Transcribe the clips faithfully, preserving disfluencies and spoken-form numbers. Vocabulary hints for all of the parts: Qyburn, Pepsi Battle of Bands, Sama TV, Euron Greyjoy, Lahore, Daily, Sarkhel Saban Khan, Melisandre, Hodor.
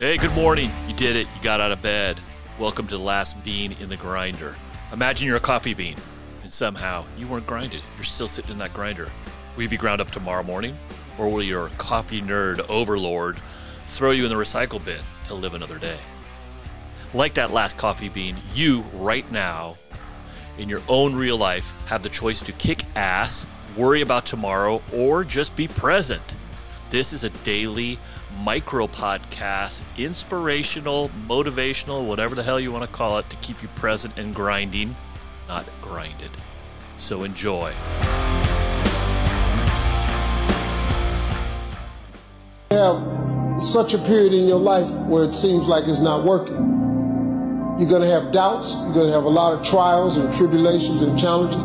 Hey, good morning. You did it. You got out of bed. Welcome to the last bean in the grinder. Imagine you're a coffee bean, and somehow you weren't grinded. You're still sitting in that grinder. Will you be ground up tomorrow morning? Or will your coffee nerd overlord throw you in the recycle bin to live another day? Like that last coffee bean, you right now, in your own real life, have the choice to kick ass, worry about tomorrow, or just be present. This is a daily micro podcast, inspirational, motivational, whatever the hell you want to call it, to keep you present and grinding, not grinded. So enjoy. You have such a period in your life where it seems like it's not working. You're going to have doubts. You're going to have a lot of trials and tribulations and challenges.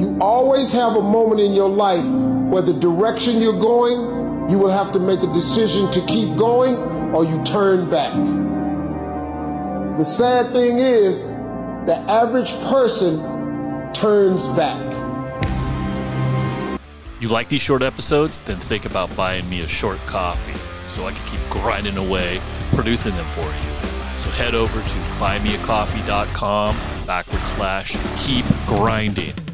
You always have a moment in your life where the direction you're going, you will have to make a decision to keep going or you turn back. The sad thing is, the average person turns back. You like these short episodes? Then think about buying me a short coffee so I can keep grinding away, producing them for you. So head over to buy me a coffee dot com backward slash keep grinding.